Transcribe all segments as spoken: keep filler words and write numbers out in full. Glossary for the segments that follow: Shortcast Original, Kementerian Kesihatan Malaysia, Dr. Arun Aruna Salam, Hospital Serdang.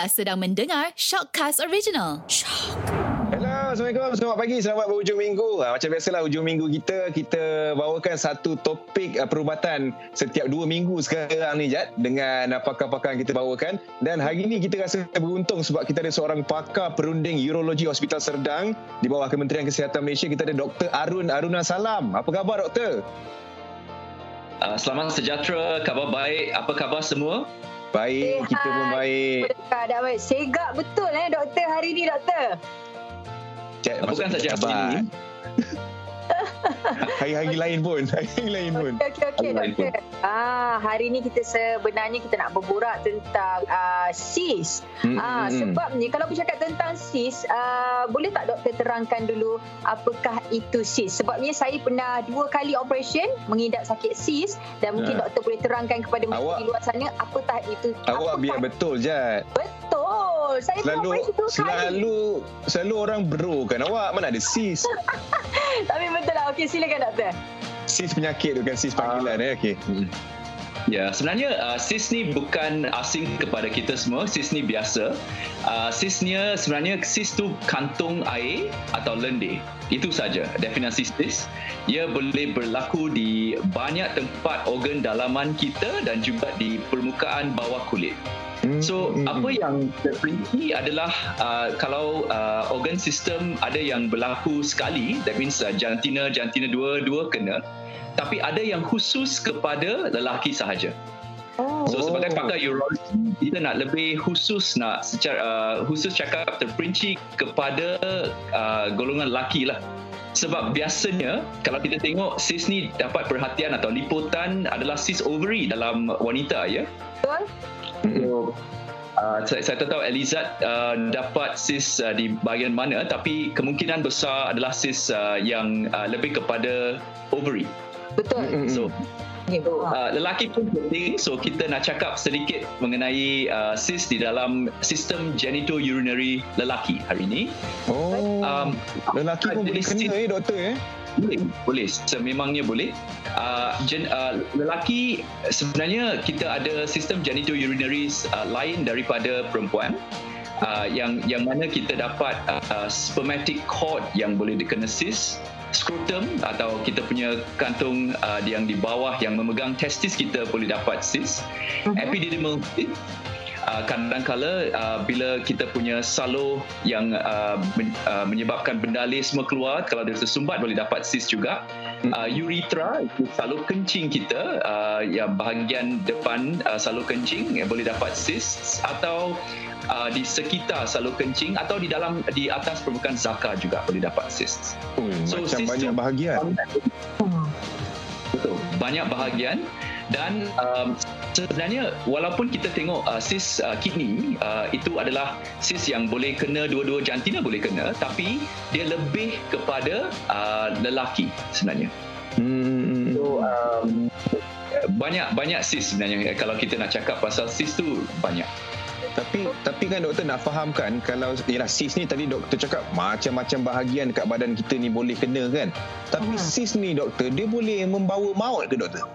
Anda sedang mendengar Shortcast Original. Shock. Assalamualaikum, selamat pagi, selamat berhujung minggu. Macam biasalah hujung minggu kita, kita bawakan satu topik perubatan setiap dua minggu sekarang ni, Jad, dengan pakar-pakar yang kita bawakan. Dan hari ni kita rasa beruntung sebab kita ada seorang pakar perunding urologi Hospital Serdang di bawah Kementerian Kesihatan Malaysia. Kita ada Doktor Arun Aruna Salam. Apa khabar, Doktor? Uh, selamat sejahtera, khabar baik. Apa khabar semua? Baik, sehat. Kita pun baik. Dah baik. Segak betul eh, Doktor, hari ni, Doktor. Chat, bukan saja hari ini. Hari-hari lain pun. Hari-hari lain pun. Okey, okey, doktor. Ah, hari ni kita sebenarnya kita nak berborak tentang uh, S I S. Mm, ah, mm, sebabnya mm. kalau bercakap tentang S I S, uh, boleh tak doktor terangkan dulu apakah itu S I S? Sebabnya saya pernah dua kali operasi mengidap sakit S I S dan mungkin ha. doktor boleh terangkan kepada mereka di luar sana apakah itu. Awak biar betul je. Betul. Saya selalu selalu kali. selalu orang bro kan. Awak mana ada S I S? Tapi betul lah. Okey, silakan doktor. S I S penyakit tu kan, S I S panggilan uh, eh. Okey. Hmm. Ya, sebenarnya uh, S I S ni bukan asing kepada kita semua. S I S ni biasa. Uh, SISnya sebenarnya S I S tu kantung air atau lendir. Itu saja definisi S I S. Ia boleh berlaku di banyak tempat organ dalaman kita dan juga di permukaan bawah kulit. So mm-hmm. apa yang terperinci adalah uh, kalau uh, organ sistem ada yang berlaku sekali, that means uh, jantina jantina dua dua kena, tapi ada yang khusus kepada lelaki sahaja. Oh. So sebagai pakar urologi, kita nak lebih khusus nak secara uh, khusus cakap terperinci kepada uh, golongan lelaki lah. Sebab biasanya kalau kita tengok S I S ni dapat perhatian atau liputan adalah S I S ovary dalam wanita, ya. Betul. So, uh, saya, saya tak tahu Elizad uh, dapat S I S uh, di bahagian mana, tapi kemungkinan besar adalah S I S uh, yang uh, lebih kepada ovary. Betul. So, uh, lelaki pun penting. So, kita nak cakap sedikit mengenai uh, S I S di dalam sistem genitourinary lelaki hari ini. Oh, um, lelaki pun boleh kena eh, doktor eh? Boleh, boleh. Sememangnya boleh. Uh, gen, uh, lelaki, sebenarnya kita ada sistem genitourinary uh, lain daripada perempuan. Uh, yang yang mana kita dapat uh, spermatic cord yang boleh dikena S I S, scrotum atau kita punya kantung uh, yang di bawah yang memegang testis kita boleh dapat S I S. Uh-huh. Epididymal S I S. Uh, kadang-kadang uh, bila kita punya salur yang uh, men, uh, menyebabkan bendale semua keluar, kalau dia tersumbat boleh dapat S I S juga. Uh, urethra, itu salur kencing kita, uh, ya, bahagian depan uh, salur kencing boleh dapat S I S, atau uh, di sekitar salur kencing atau di dalam di atas permukaan zakar juga boleh dapat S I S. Oh, so, macam S I S banyak bahagian. Betul, banyak bahagian. Dan um, sebenarnya walaupun kita tengok uh, S I S uh, kidney, uh, itu adalah S I S yang boleh kena dua-dua jantina boleh kena, tapi dia lebih kepada uh, lelaki sebenarnya. Hmm. So um, banyak banyak S I S sebenarnya kalau kita nak cakap pasal S I S tu banyak. Tapi tapi kan doktor nak fahamkan kalau ialah S I S ni tadi doktor cakap macam-macam bahagian dekat badan kita ni boleh kena kan. Tapi hmm. S I S ni doktor, dia boleh membawa maut ke doktor?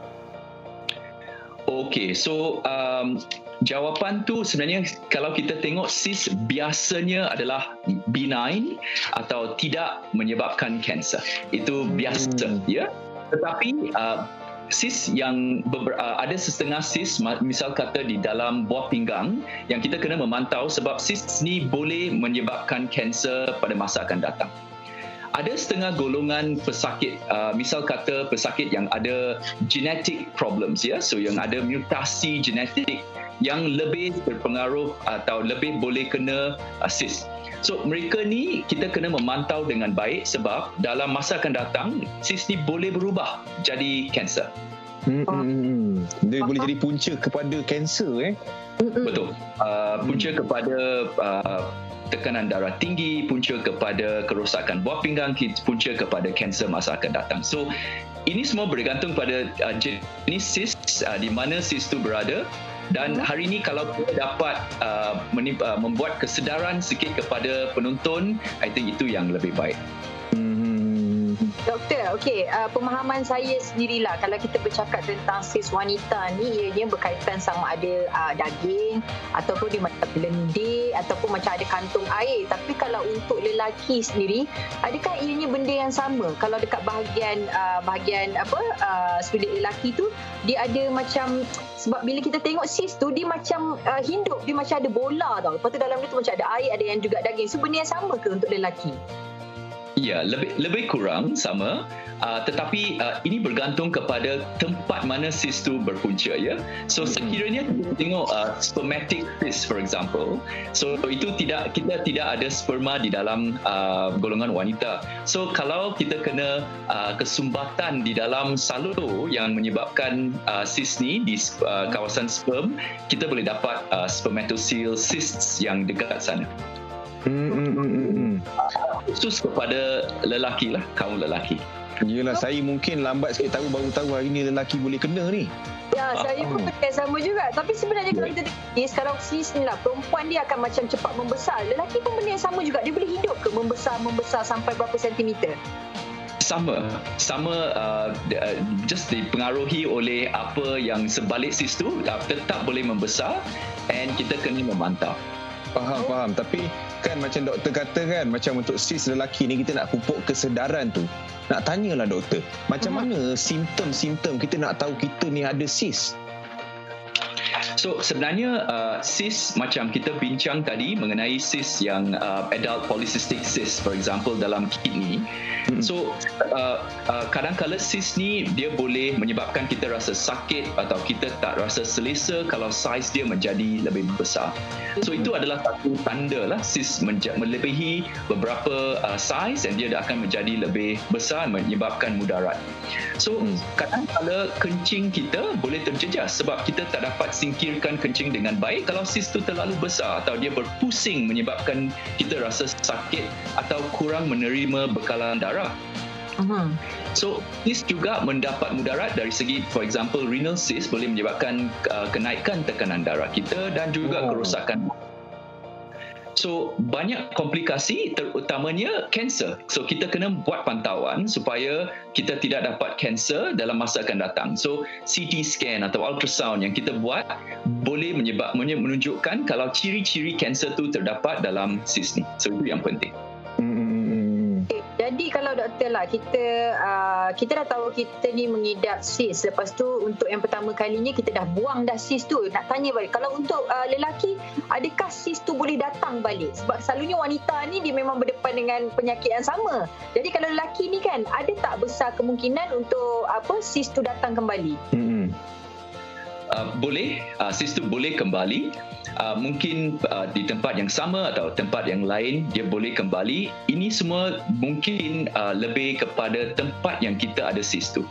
Okey, so um, jawapan tu sebenarnya kalau kita tengok S I S biasanya adalah benign atau tidak menyebabkan kanser. Itu biasa, hmm. ya. Tetapi uh, S I S yang beber, uh, ada setengah S I S, misal kata di dalam buah pinggang yang kita kena memantau sebab S I S ni boleh menyebabkan kanser pada masa akan datang. Ada setengah golongan pesakit, uh, misal kata pesakit yang ada genetic problems, ya, so yang ada mutasi genetik yang lebih berpengaruh atau lebih boleh kena uh, S I S. So mereka ni kita kena memantau dengan baik sebab dalam masa akan datang S I S ni boleh berubah jadi kanser. Hmm, dia boleh jadi punca kepada kanser eh. Betul. Uh, punca kepada uh, tekanan darah tinggi, punca kepada kerosakan buah pinggang, punca kepada kanser masa akan datang. So, ini semua bergantung pada uh, jenis S I S, uh, di mana S I S itu berada. Dan hari ini kalau kita dapat uh, menip, uh, membuat kesedaran sikit kepada penonton, I think itu yang lebih baik. Doktor, Okey, uh, pemahaman saya sendirilah kalau kita bercakap tentang sis wanita ni, ianya berkaitan sama ada uh, daging ataupun dia macam lendir ataupun macam ada kantung air. Tapi kalau untuk lelaki sendiri, adakah ianya benda yang sama? Kalau dekat bahagian uh, bahagian apa uh, sulit lelaki tu, dia ada macam, sebab bila kita tengok sis tu dia macam uh, hidup, dia macam ada bola tau. Lepas tu dalam dia tu macam ada air, ada yang juga daging. So benda yang sama ke untuk lelaki? Ya, lebih lebih kurang sama, uh, tetapi uh, ini bergantung kepada tempat mana sis tu berpunca, ya. So sekiranya kita tengok uh, spermatic cyst, for example, so itu tidak kita tidak ada sperma di dalam uh, golongan wanita. So kalau kita kena uh, kesumbatan di dalam salur yang menyebabkan uh, sis ni di uh, kawasan sperm, kita boleh dapat uh, spermatoceal cysts yang dekat sana. Hmm, hmm, hmm, hmm. Khusus kepada lelaki lah, kaum lelaki. Yelah, saya mungkin lambat sikit tahu, baru tahu hari ni lelaki boleh kena ni. Ya, saya pun kena sama juga. Tapi sebenarnya kalau kita tengok sekarang sis ni lah, perempuan dia akan macam cepat membesar. Lelaki pun benda yang sama juga. Dia boleh hidup ke membesar-membesar sampai berapa sentimeter? Sama, sama uh, just dipengaruhi oleh apa yang sebalik sis tu, tetap boleh membesar and kita kena memantau. Faham, faham. Tapi kan macam doktor kata kan, macam untuk sis lelaki ni kita nak pupuk kesedaran tu. Nak tanyalah doktor, macam hmm. mana simptom-simptom kita nak tahu kita ni ada sis? So sebenarnya uh, sis macam kita bincang tadi mengenai sis yang uh, adult polycystic cyst, for example, dalam kidney. Mm-hmm. So uh, uh, kadang-kadang sis ni dia boleh menyebabkan kita rasa sakit atau kita tak rasa selesa kalau saiz dia menjadi lebih besar. So mm-hmm. itu adalah satu tanda lah sis menja- melebihi beberapa uh, saiz dan dia akan menjadi lebih besar, menyebabkan mudarat. So mm-hmm. kadang-kadang kencing kita boleh terjejas sebab kita tak dapat singkir kencing dengan baik kalau sis tu terlalu besar atau dia berpusing menyebabkan kita rasa sakit atau kurang menerima bekalan darah. Uh-huh. So sis juga mendapat mudarat dari segi, for example, renal cyst boleh menyebabkan uh, kenaikan tekanan darah kita dan juga uh-huh. kerosakan. So banyak komplikasi, terutamanya kanser. So kita kena buat pantauan supaya kita tidak dapat kanser dalam masa akan datang. So C T scan atau ultrasound yang kita buat boleh menyebab, menunjukkan kalau ciri-ciri kanser tu terdapat dalam sis ni. So itu yang penting. Jadi kalau doktor lah, kita uh, kita dah tahu kita ni mengidap sis. Lepas tu untuk yang pertama kalinya kita dah buang dah sis tu. Nak tanya balik, kalau untuk uh, lelaki, adakah sis tu boleh datang balik? Sebab selalunya wanita ni dia memang berdepan dengan penyakit yang sama. Jadi kalau lelaki ni kan, ada tak besar kemungkinan untuk apa sis tu datang kembali? Hmm. Uh, boleh, uh, sis tu boleh kembali. Uh, mungkin uh, di tempat yang sama atau tempat yang lain dia boleh kembali. Ini semua mungkin uh, lebih kepada tempat yang kita ada sis tu.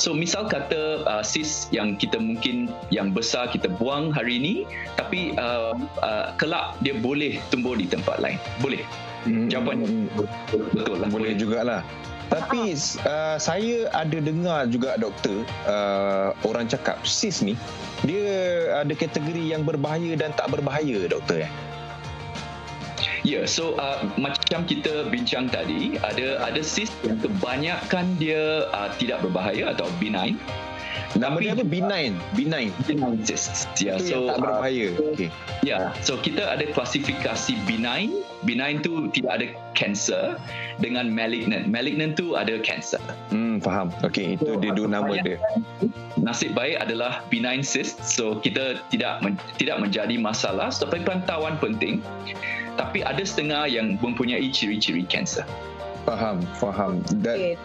So misal kata uh, sis yang kita mungkin yang besar kita buang hari ini, tapi uh, uh, kelak dia boleh tumbuh di tempat lain. Boleh. Hmm, jawapannya betul, betul lah. Boleh jugalah. Tapi uh, saya ada dengar juga doktor, uh, orang cakap sis ni dia ada kategori yang berbahaya dan tak berbahaya, doktor eh. Ya, yeah, so uh, macam kita bincang tadi, ada ada sis yang kebanyakan dia uh, tidak berbahaya atau benign. Nama dia apa? Benign. Benign. Benign cysts. Yeah, so, tak berbahaya. Uh, okay. Yeah. So kita ada klasifikasi benign. Benign tu tidak ada kanser dengan malignant. Malignant tu ada kanser. Hmm, faham. Okay, itu so, dia dua nama dia. Nasib baik adalah benign cysts. So kita tidak men, tidak menjadi masalah. Tapi pantauan penting. Tapi ada setengah yang mempunyai ciri-ciri kanser. Faham, faham. That... Okay.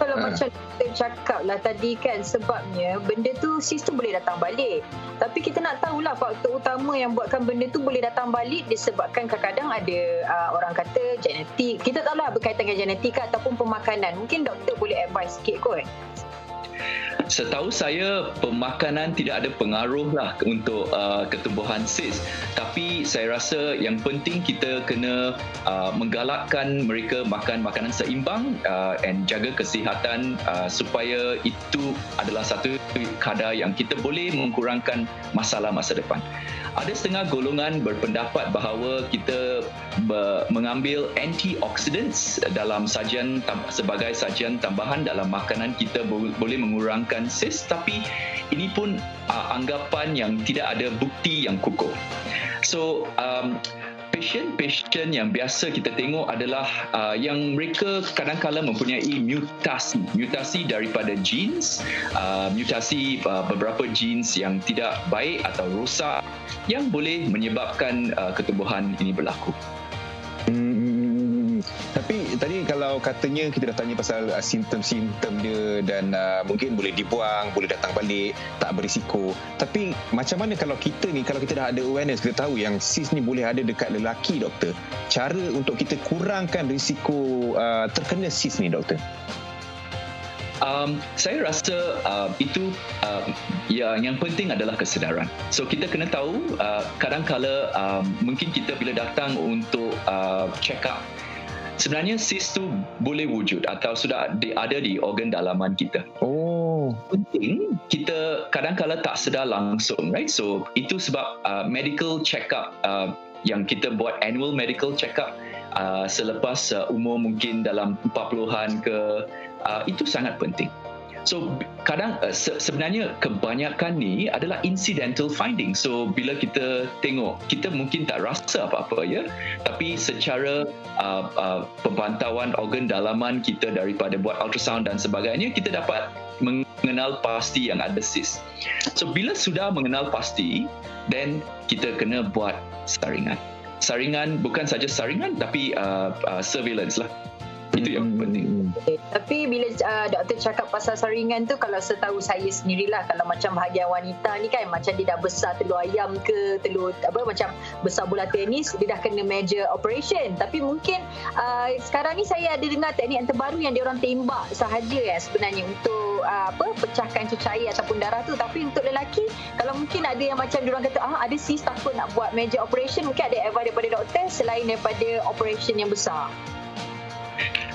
Kalau ha. macam kita cakap lah tadi kan, sebabnya benda tu sis tu boleh datang balik. Tapi kita nak tahulah faktor utama yang buatkan benda tu boleh datang balik disebabkan kadang-kadang ada uh, orang kata genetik. Kita tak tahulah berkaitan dengan genetik ataupun pemakanan. Mungkin doktor boleh advise sikit kot. Setahu saya pemakanan tidak ada pengaruh lah untuk uh, ketubuhan sis, tapi saya rasa yang penting kita kena uh, menggalakkan mereka makan makanan seimbang uh, and jaga kesihatan uh, supaya itu adalah satu kadar yang kita boleh mengurangkan masalah masa depan. Ada setengah golongan berpendapat bahawa kita mengambil antioxidants dalam sajian sebagai sajian tambahan dalam makanan kita boleh mengurangkan sis, tapi ini pun uh, anggapan yang tidak ada bukti yang kukuh. So um, Pasien-pasien yang biasa kita tengok adalah uh, yang mereka kadang-kadang mempunyai mutasi. Mutasi daripada genes, uh, mutasi uh, beberapa genes yang tidak baik atau rosak yang boleh menyebabkan uh, ketubuhan ini berlaku. Hmm, tapi tadi kalau katanya kita dah tanya pasal uh, simptom-simptom dia dan uh, mungkin boleh dibuang, boleh datang balik, tak berisiko. Tapi macam mana kalau kita ni, kalau kita dah ada awareness, kita tahu yang sis ni boleh ada dekat lelaki, doktor. Cara untuk kita kurangkan risiko uh, terkena sis ni, doktor? Um, saya rasa uh, itu uh, ya, yang penting adalah kesedaran. So kita kena tahu uh, kadang-kala uh, mungkin kita bila datang untuk uh, check up, sebenarnya sis tu boleh wujud atau sudah ada di organ dalaman kita. Oh, penting kita kadang-kala tak sedar langsung, right? So itu sebab uh, medical check up uh, yang kita buat annual medical check up uh, selepas uh, umur mungkin dalam empat puluhan ke Uh, itu sangat penting. So kadang uh, se- sebenarnya kebanyakan ni adalah incidental finding. So bila kita tengok, kita mungkin tak rasa apa-apa, ya. Tapi secara uh, uh, pemantauan organ dalaman kita daripada buat ultrasound dan sebagainya, kita dapat mengenal pasti yang ada sis. So bila sudah mengenal pasti, then kita kena buat saringan. Saringan bukan saja saringan, tapi uh, uh, surveillance lah. Itu yang penting. Okay. Tapi bila uh, doktor cakap pasal saringan tu, kalau setahu saya sendirilah, kalau macam bahagian wanita ni kan, macam dia dah besar telur ayam ke, telur apa, macam besar bola tenis, dia dah kena major operation. Tapi mungkin uh, sekarang ni saya ada dengar teknik yang terbaru yang dia orang tembak sahaja kan sebenarnya untuk uh, apa pecahkan cecair ataupun darah tu. Tapi untuk lelaki, kalau mungkin ada yang macam dia orang kata ah ada sis takut nak buat major operation, mungkin ada advice daripada doktor selain daripada operation yang besar?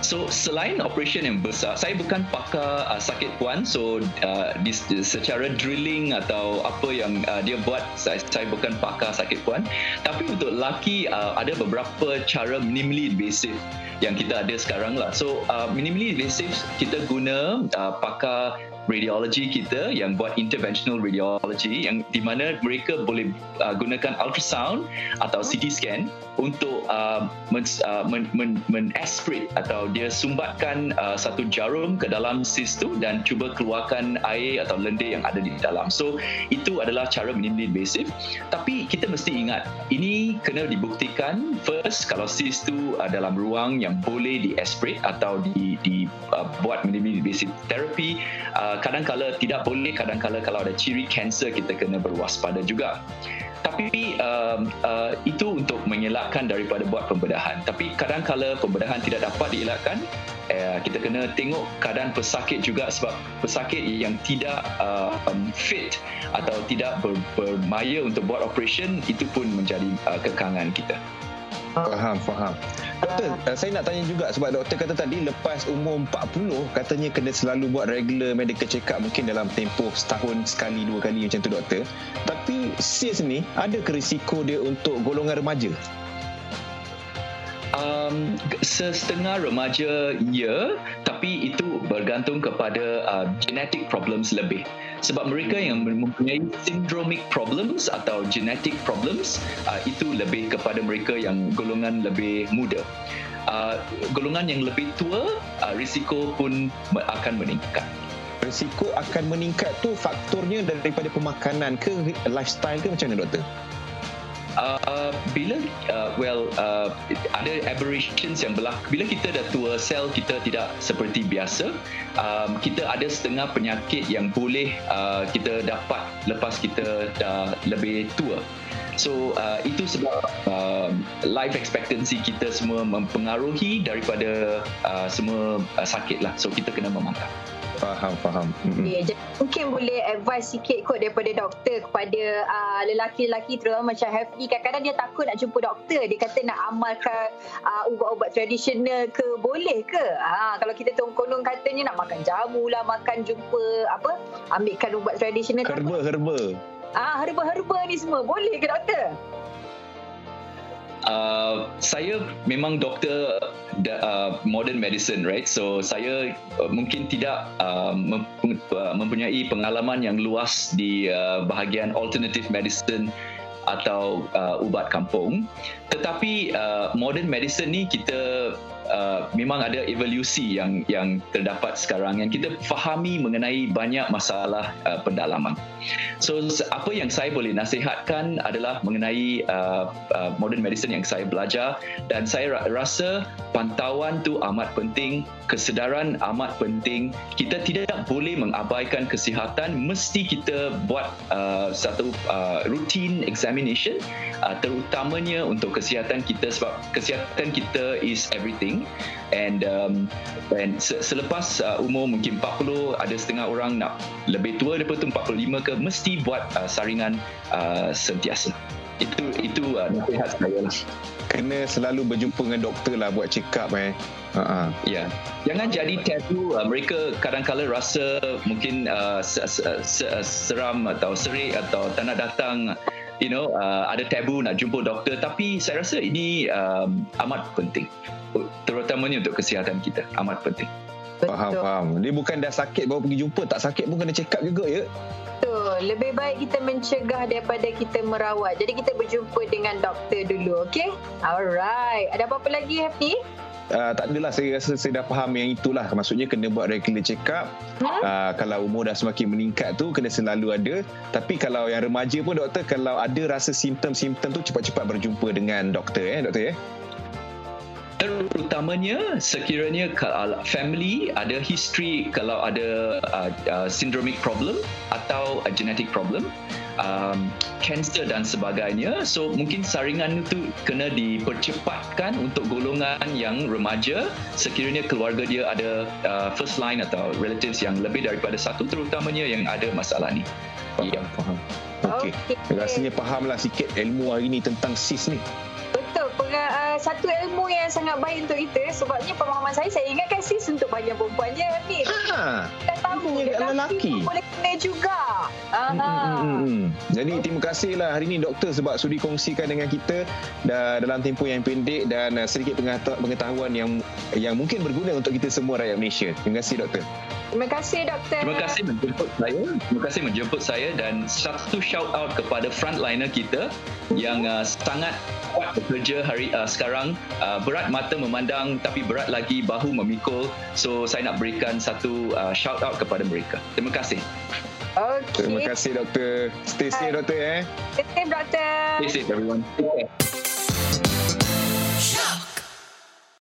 So selain operasi yang besar, saya bukan pakar uh, sakit puan, so uh, di, secara drilling atau apa yang uh, dia buat, saya, saya bukan pakar sakit puan. Tapi untuk lelaki uh, ada beberapa cara minimally invasive yang kita ada sekarang lah. So uh, minimally invasive kita guna uh, pakar radiologi kita yang buat interventional radiology, yang di mana mereka boleh uh, gunakan ultrasound atau C T scan untuk uh, men, uh, men, men, men aspirate atau dia sumbatkan uh, satu jarum ke dalam sis tu dan cuba keluarkan air atau lendir yang ada di dalam. So itu adalah cara minimally invasive, tapi kita mesti ingat ini kena dibuktikan first kalau sis tu uh, dalam ruang yang boleh di aspirate atau di, di uh, buat minimally invasive therapy. Uh, Kadang-kadang tidak boleh, kadang-kadang kalau ada ciri kanser kita kena berwaspada juga. Tapi uh, uh, itu untuk mengelakkan daripada buat pembedahan. Tapi kadang-kadang pembedahan tidak dapat dielakkan, uh, kita kena tengok keadaan pesakit juga, sebab pesakit yang tidak uh, um, fit atau tidak ber, bermaya untuk buat operasi itu pun menjadi uh, kekangan kita. Faham, faham. Doktor, uh, saya nak tanya juga sebab doktor kata tadi lepas umur empat puluh katanya kena selalu buat regular medical check up, mungkin dalam tempoh setahun sekali, dua kali macam tu, doktor. Tapi sis ni ada ke risiko dia untuk golongan remaja? Um, setengah remaja, ya, tapi itu bergantung kepada uh, genetic problems lebih. Sebab mereka yang mempunyai syndromic problems atau genetic problems, uh, itu lebih kepada mereka yang golongan lebih muda. Uh, golongan yang lebih tua, uh, risiko pun akan meningkat. Risiko akan meningkat tu faktornya daripada pemakanan ke, lifestyle ke, macam mana, doktor? Uh, bila uh, well uh, ada aberrations yang berlaku bila kita dah tua, sel kita tidak seperti biasa. Um, kita ada setengah penyakit yang boleh uh, kita dapat lepas kita dah lebih tua. So uh, itu sebab uh, life expectancy kita semua mempengaruhi daripada uh, semua uh, sakit lah. So kita kena memantau. Faham, faham. Okay, jadi mungkin boleh advice sikit kot daripada doktor kepada uh, lelaki-lelaki terutama macam Hafni. Kadang-kadang dia takut nak jumpa doktor. Dia kata nak amalkan uh, ubat-ubat tradisional ke, boleh ke? Ha, kalau kita tongkonon katanya nak makan jamu lah, makan jumpa apa, ambilkan ubat tradisional. Herba-herba. Ah, herba-herba ni semua boleh ke doktor? Uh, saya memang doktor uh, modern medicine, right? So saya uh, mungkin tidak uh, mempunyai pengalaman yang luas di uh, bahagian alternative medicine atau uh, ubat kampung. Tetapi uh, modern medicine ni kita uh, memang ada evolusi yang yang terdapat sekarang yang kita fahami mengenai banyak masalah uh, pendalaman. So apa yang saya boleh nasihatkan adalah mengenai uh, uh, modern medicine yang saya belajar, dan saya rasa pantauan tu amat penting, kesedaran amat penting. Kita tidak boleh mengabaikan kesihatan, mesti kita buat uh, satu uh, routine examination uh, terutamanya untuk kesihatan kita, sebab kesihatan kita is everything. And um, and selepas uh, umur mungkin empat puluh, ada setengah orang nak lebih tua daripada tu empat puluh lima ke, mesti buat uh, saringan uh, sentiasa. Itu itu uh, nasihat saya lah. Kena selalu berjumpa dengan doktor lah, buat check up eh. Uh-huh. Ya, yeah. Jangan jadi tabu. Uh, mereka kadang-kadang rasa mungkin uh, seram atau serik atau tak nak datang. You know, uh, ada tabu nak jumpa doktor, tapi saya rasa ini um, amat penting. Terutamanya untuk kesihatan kita, amat penting. Betul. Faham, faham. Dia bukan dah sakit baru pergi jumpa, tak sakit pun kena check up juga ya. Betul. Lebih baik kita mencegah daripada kita merawat. Jadi kita berjumpa dengan doktor dulu, okey? Alright. Ada apa-apa lagi, Hafni? Uh, tak adalah, saya rasa saya dah faham yang itulah. Maksudnya kena buat regular check up. Huh? Uh, kalau umur dah semakin meningkat tu kena selalu ada. Tapi kalau yang remaja pun doktor, kalau ada rasa simptom-simptom tu cepat-cepat berjumpa dengan doktor eh doktor eh. Terutamanya sekiranya family ada history, kalau ada uh, uh, syndromic problem atau uh, genetic problem, um, kanser dan sebagainya. So mungkin saringan itu kena dipercepatkan untuk golongan yang remaja sekiranya keluarga dia ada uh, first line atau relatives yang lebih daripada satu, terutamanya yang ada masalah ni. Faham, yeah. Faham. Okey. Okay. Rasanya fahamlah sikit ilmu hari ni tentang S I S ni. Betul. Penga- uh, satu ilmu yang sangat baik untuk kita, sebabnya pemahaman saya, saya ingatkan S I S untuk banyak perempuan je ni. Ha. Kita tahu lelaki boleh kena juga. Hmm, hmm, hmm, hmm. Jadi terima kasihlah hari ini doktor sebab sudi kongsikan dengan kita dalam tempoh yang pendek dan sedikit pengetahuan yang yang mungkin berguna untuk kita semua rakyat Malaysia. Terima kasih doktor. Terima kasih doktor. Terima kasih menjemput saya. Terima kasih menjemput saya, dan satu shout out kepada frontliner kita hmm. yang uh, sangat kuat bekerja hari uh, sekarang. Uh, berat mata memandang tapi berat lagi bahu memikul. So saya nak berikan satu uh, shout out kepada mereka. Terima kasih. Okay. Terima kasih doktor. Stay safe doktor eh. Stay safe doktor. Stay safe everyone. Stay safe.